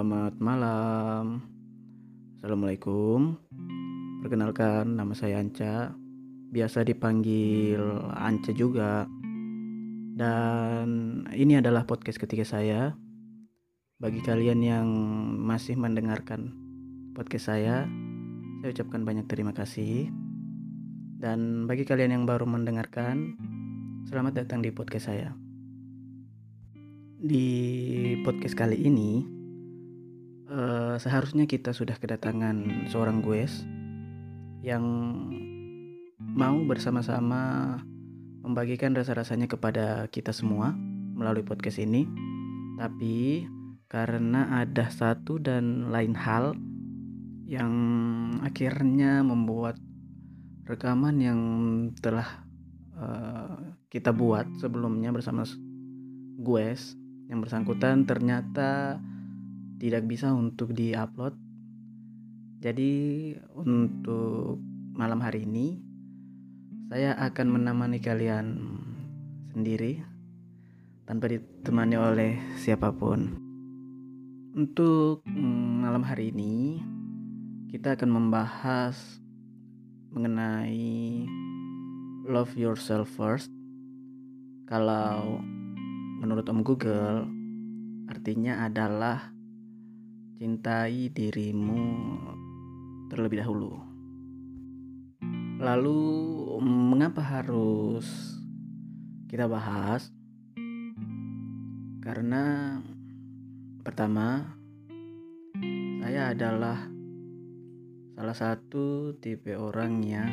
Selamat malam. Assalamualaikum. Perkenalkan, nama saya Anca. Biasa dipanggil Anca juga. Dan ini adalah podcast ketiga saya. Bagi kalian yang masih mendengarkan podcast saya ucapkan banyak terima kasih. Dan bagi kalian yang baru mendengarkan, selamat datang di podcast saya. Di podcast kali ini, seharusnya kita sudah kedatangan seorang guest yang mau bersama-sama membagikan rasa-rasanya kepada kita semua melalui podcast ini. Tapi karena ada satu dan lain hal yang akhirnya membuat rekaman yang telah kita buat sebelumnya bersama guest yang bersangkutan ternyata tidak bisa untuk diupload. Jadi untuk malam hari ini saya akan menemani kalian sendiri tanpa ditemani oleh siapapun. Untuk malam hari ini kita akan membahas mengenai love yourself first. Kalau menurut Om Google artinya adalah cintai dirimu terlebih dahulu. Lalu mengapa harus kita bahas? Karena pertama, saya adalah salah satu tipe orang yang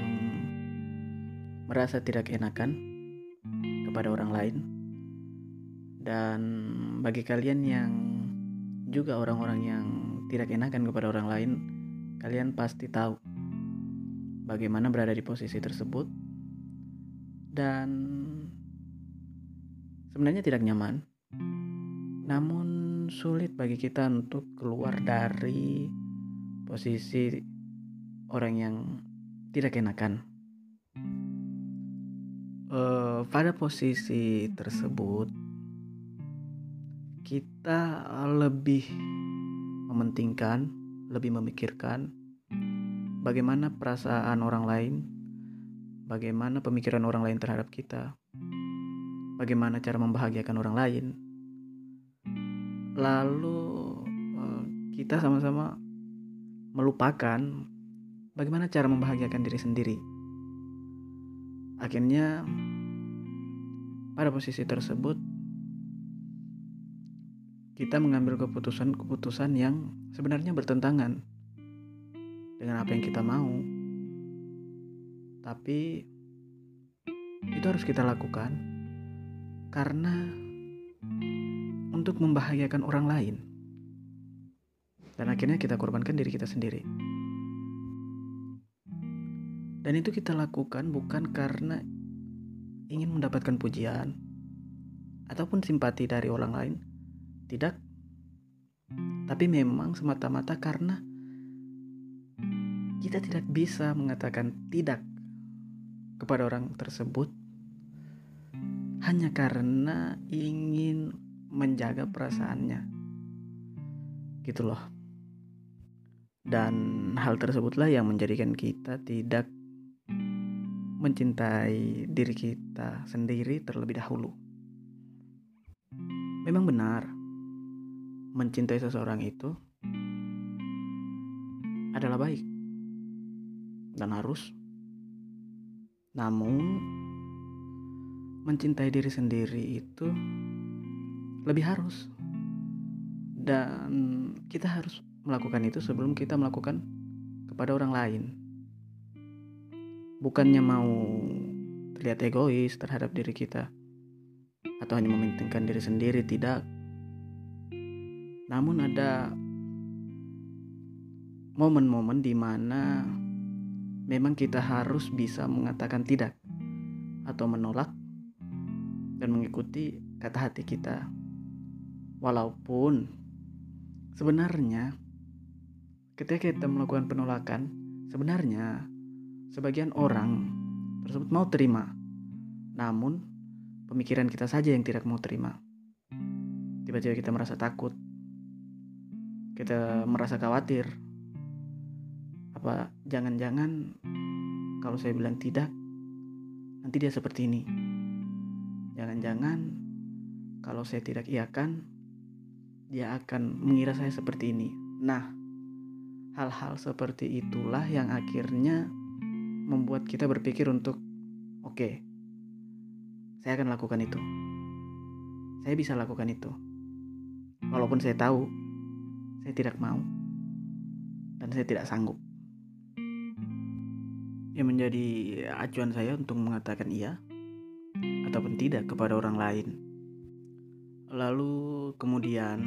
merasa tidak enakan kepada orang lain. Dan bagi kalian yang juga orang-orang yang tidak enakan kepada orang lain, kalian pasti tahu bagaimana berada di posisi tersebut dan sebenarnya tidak nyaman. Namun sulit bagi kita untuk keluar dari posisi orang yang tidak enakan. Pada posisi tersebut kita lebih mementingkan, lebih memikirkan bagaimana perasaan orang lain, bagaimana pemikiran orang lain terhadap kita, bagaimana cara membahagiakan orang lain. Lalu kita sama-sama melupakan bagaimana cara membahagiakan diri sendiri. Akhirnya pada posisi tersebut kita mengambil keputusan yang sebenarnya bertentangan dengan apa yang kita mau. Tapi itu harus kita lakukan karena untuk membahagiakan orang lain. Dan akhirnya kita korbankan diri kita sendiri. Dan itu kita lakukan bukan karena ingin mendapatkan pujian ataupun simpati dari orang lain. Tidak, tapi memang semata-mata karena kita tidak bisa mengatakan tidak kepada orang tersebut hanya karena ingin menjaga perasaannya, gitu loh. Dan hal tersebutlah yang menjadikan kita tidak mencintai diri kita sendiri terlebih dahulu. Memang benar, mencintai seseorang itu adalah baik dan harus. Namun mencintai diri sendiri itu lebih harus. Dan kita harus melakukan itu sebelum kita melakukan kepada orang lain. Bukannya mau terlihat egois terhadap diri kita atau hanya mementingkan diri sendiri, tidak. Namun ada momen-momen di mana memang kita harus bisa mengatakan tidak atau menolak dan mengikuti kata hati kita. Walaupun sebenarnya ketika kita melakukan penolakan, sebenarnya sebagian orang tersebut mau terima. Namun pemikiran kita saja yang tidak mau terima. Tiba-tiba kita merasa takut. kita merasa khawatir. Apa jangan-jangan kalau saya bilang tidak, nanti dia seperti ini. Jangan-jangan kalau saya tidak iakan, dia akan mengira saya seperti ini. Nah, hal-hal seperti itulah yang akhirnya membuat kita berpikir untuk oke, saya akan lakukan itu. Saya bisa lakukan itu. Walaupun saya tahu saya tidak mau dan saya tidak sanggup. Yang menjadi acuan saya untuk mengatakan iya ataupun tidak kepada orang lain. Lalu kemudian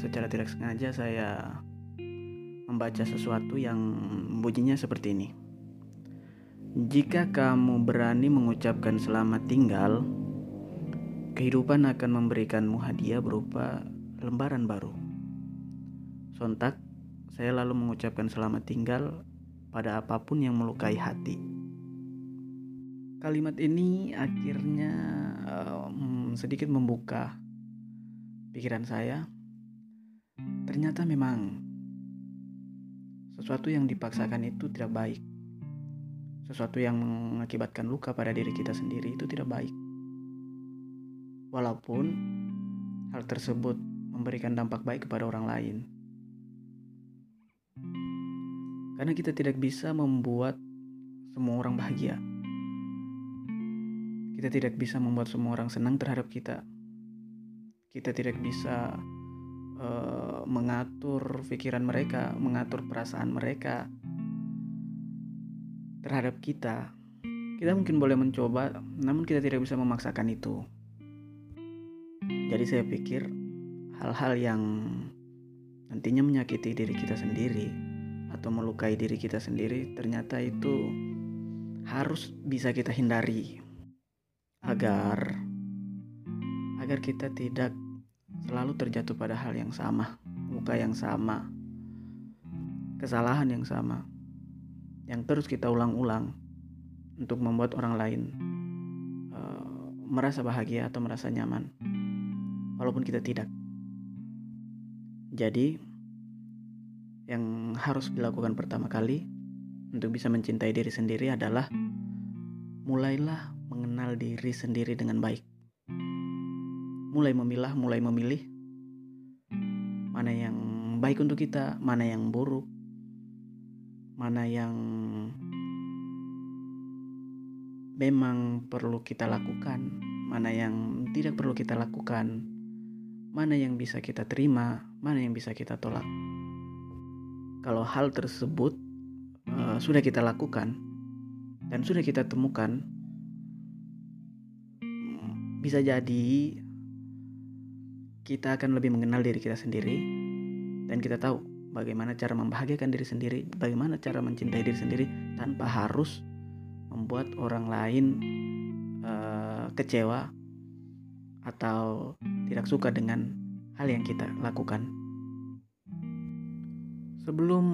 secara tidak sengaja saya membaca sesuatu yang bunyinya seperti ini. Jika kamu berani mengucapkan selamat tinggal, kehidupan akan memberikanmu hadiah berupa lembaran baru. Sontak, saya lalu mengucapkan selamat tinggal pada apapun yang melukai hati. Kalimat ini akhirnya sedikit membuka pikiran saya. Ternyata memang sesuatu yang dipaksakan itu tidak baik. Sesuatu yang mengakibatkan luka pada diri kita sendiri itu tidak baik. Walaupun hal tersebut memberikan dampak baik kepada orang lain. Karena kita tidak bisa membuat semua orang bahagia. Kita tidak bisa membuat semua orang senang terhadap kita. Kita tidak bisa mengatur pikiran mereka, mengatur perasaan mereka terhadap kita. Kita mungkin boleh mencoba, namun kita tidak bisa memaksakan itu. Jadi saya pikir hal-hal yang nantinya menyakiti diri kita sendiri atau melukai diri kita sendiri, ternyata itu harus bisa kita hindari agar kita tidak selalu terjatuh pada hal yang sama, luka yang sama, kesalahan yang sama, yang terus kita ulang-ulang untuk membuat orang lain merasa bahagia atau merasa nyaman, walaupun kita tidak. Jadi, yang harus dilakukan pertama kali untuk bisa mencintai diri sendiri adalah mulailah mengenal diri sendiri dengan baik. Mulai memilah, mulai memilih mana yang baik untuk kita, mana yang buruk, mana yang memang perlu kita lakukan, mana yang tidak perlu kita lakukan, mana yang bisa kita terima, mana yang bisa kita tolak. Kalau hal tersebut sudah kita lakukan dan sudah kita temukan, bisa jadi kita akan lebih mengenal diri kita sendiri dan kita tahu bagaimana cara membahagiakan diri sendiri, bagaimana cara mencintai diri sendiri tanpa harus membuat orang lain kecewa atau tidak suka dengan hal yang kita lakukan. Sebelum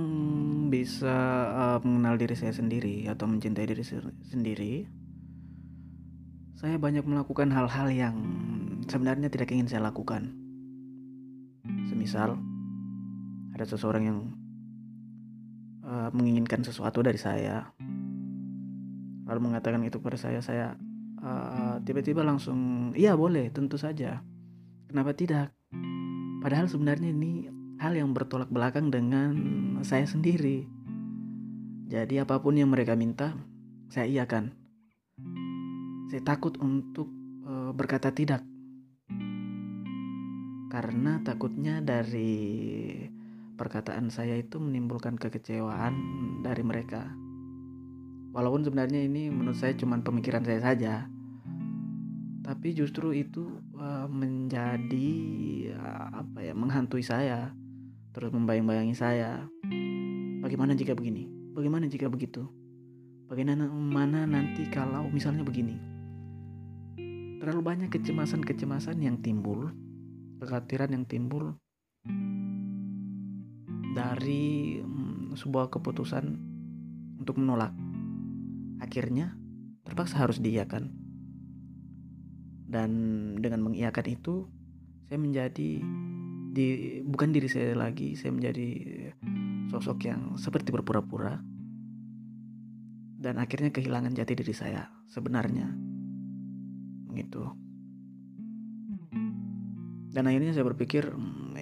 bisa mengenal diri saya sendiri atau mencintai diri sendiri, saya banyak melakukan hal-hal yang sebenarnya tidak ingin saya lakukan. Semisal ada seseorang yang menginginkan sesuatu dari saya, lalu mengatakan itu kepada saya tiba-tiba langsung iya boleh, tentu saja, kenapa tidak. Padahal sebenarnya ini hal yang bertolak belakang dengan saya sendiri. Jadi apapun yang mereka minta, saya iakan. Saya takut untuk berkata tidak, karena takutnya dari perkataan saya itu menimbulkan kekecewaan dari mereka. Walaupun sebenarnya ini menurut saya cuma pemikiran saya saja, tapi justru itu menjadi menghantui saya, terus membayang-bayangi saya. Bagaimana jika begini? Bagaimana jika begitu? Bagaimana nanti kalau misalnya begini? Terlalu banyak kecemasan-kecemasan yang timbul, kekhawatiran yang timbul dari sebuah keputusan untuk menolak. Akhirnya terpaksa harus diiyakan. Dan dengan mengiyakan itu, saya menjadi bukan diri saya lagi. Saya menjadi sosok yang seperti berpura-pura dan akhirnya kehilangan jati diri saya sebenarnya, gitu. Dan akhirnya saya berpikir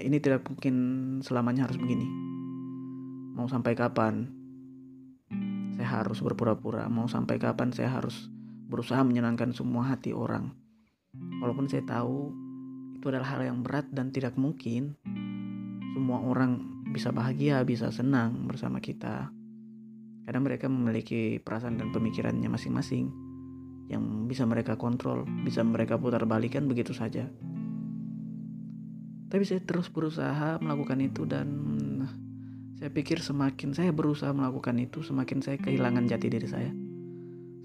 ini tidak mungkin selamanya harus begini. Mau sampai kapan saya harus berpura-pura? Mau sampai kapan saya harus berusaha menyenangkan semua hati orang? Walaupun saya tahu itu adalah hal yang berat dan tidak mungkin semua orang bisa bahagia, bisa senang bersama kita. Kadang mereka memiliki perasaan dan pemikirannya masing-masing yang bisa mereka kontrol, bisa mereka putar balikan begitu saja. Tapi saya terus berusaha melakukan itu, dan saya pikir semakin saya berusaha melakukan itu, semakin saya kehilangan jati diri saya,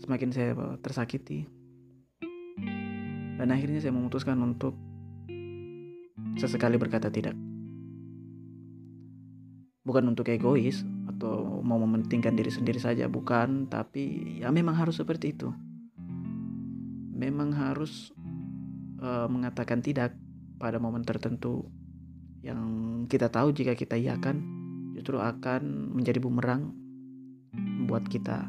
semakin saya tersakiti. Dan akhirnya saya memutuskan untuk sesekali berkata tidak. Bukan untuk egois atau mau mementingkan diri sendiri saja, bukan. Tapi ya memang harus seperti itu. Memang harus mengatakan tidak pada momen tertentu yang kita tahu jika kita iakan justru akan menjadi bumerang buat kita.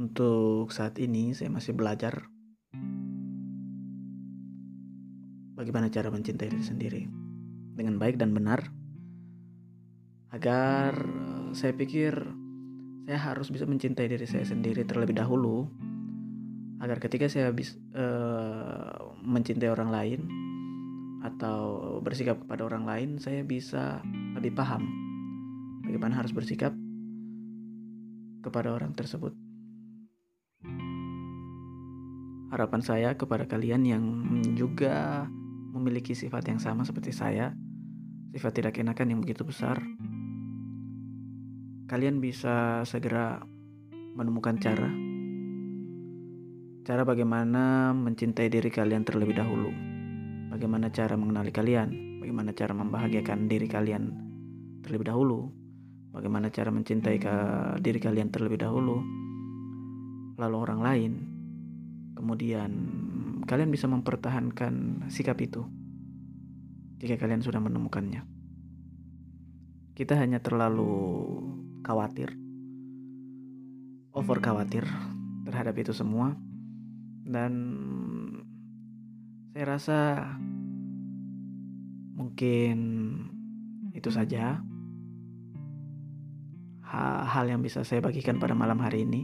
Untuk saat ini saya masih belajar bagaimana cara mencintai diri sendiri dengan baik dan benar, agar saya pikir saya harus bisa mencintai diri saya sendiri terlebih dahulu, agar ketika saya bisa mencintai orang lain atau bersikap kepada orang lain, saya bisa lebih paham bagaimana harus bersikap kepada orang tersebut. Harapan saya kepada kalian yang juga memiliki sifat yang sama seperti saya, sifat tidak enakan yang begitu besar, kalian bisa segera menemukan cara bagaimana mencintai diri kalian terlebih dahulu, bagaimana cara mengenali kalian, bagaimana cara membahagiakan diri kalian terlebih dahulu, bagaimana cara mencintai diri kalian terlebih dahulu, lalu orang lain. Kemudian kalian bisa mempertahankan sikap itu jika kalian sudah menemukannya. Kita hanya terlalu khawatir, over khawatir terhadap itu semua. Dan saya rasa mungkin itu saja hal yang bisa saya bagikan pada malam hari ini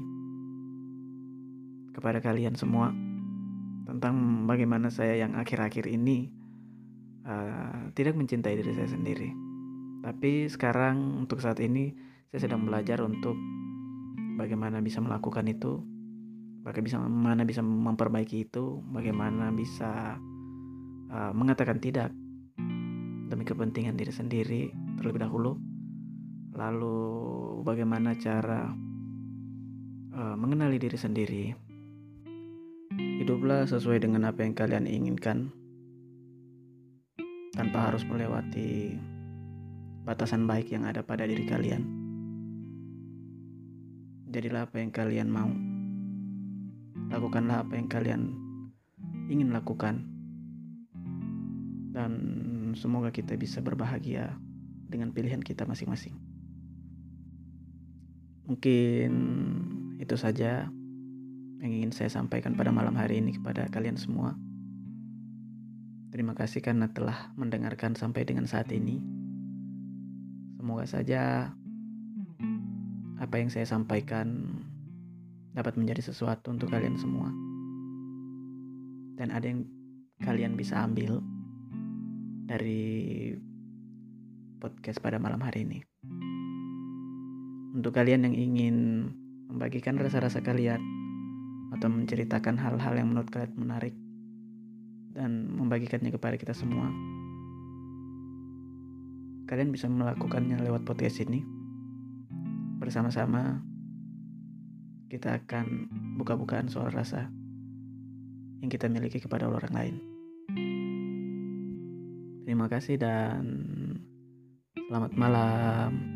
kepada kalian semua tentang bagaimana saya yang akhir-akhir ini tidak mencintai diri saya sendiri. Tapi sekarang untuk saat ini saya sedang belajar untuk bagaimana bisa melakukan itu, bagaimana bisa memperbaiki itu, bagaimana bisa mengatakan tidak demi kepentingan diri sendiri terlebih dahulu, lalu bagaimana cara mengenali diri sendiri. Hiduplah sesuai dengan apa yang kalian inginkan, tanpa harus melewati batasan baik yang ada pada diri kalian. Jadilah apa yang kalian mau, lakukanlah apa yang kalian ingin lakukan, dan semoga kita bisa berbahagia dengan pilihan kita masing-masing. Mungkin itu saja yang ingin saya sampaikan pada malam hari ini kepada kalian semua. Terima kasih karena telah mendengarkan sampai dengan saat ini. Semoga saja apa yang saya sampaikan dapat menjadi sesuatu untuk kalian semua, dan ada yang kalian bisa ambil dari podcast pada malam hari ini. Untuk kalian yang ingin membagikan rasa-rasa kalian atau menceritakan hal-hal yang menurut kalian menarik dan membagikannya kepada kita semua, kalian bisa melakukannya lewat podcast ini. Bersama-sama kita akan buka-bukaan soal rasa yang kita miliki kepada orang lain. Terima kasih dan selamat malam.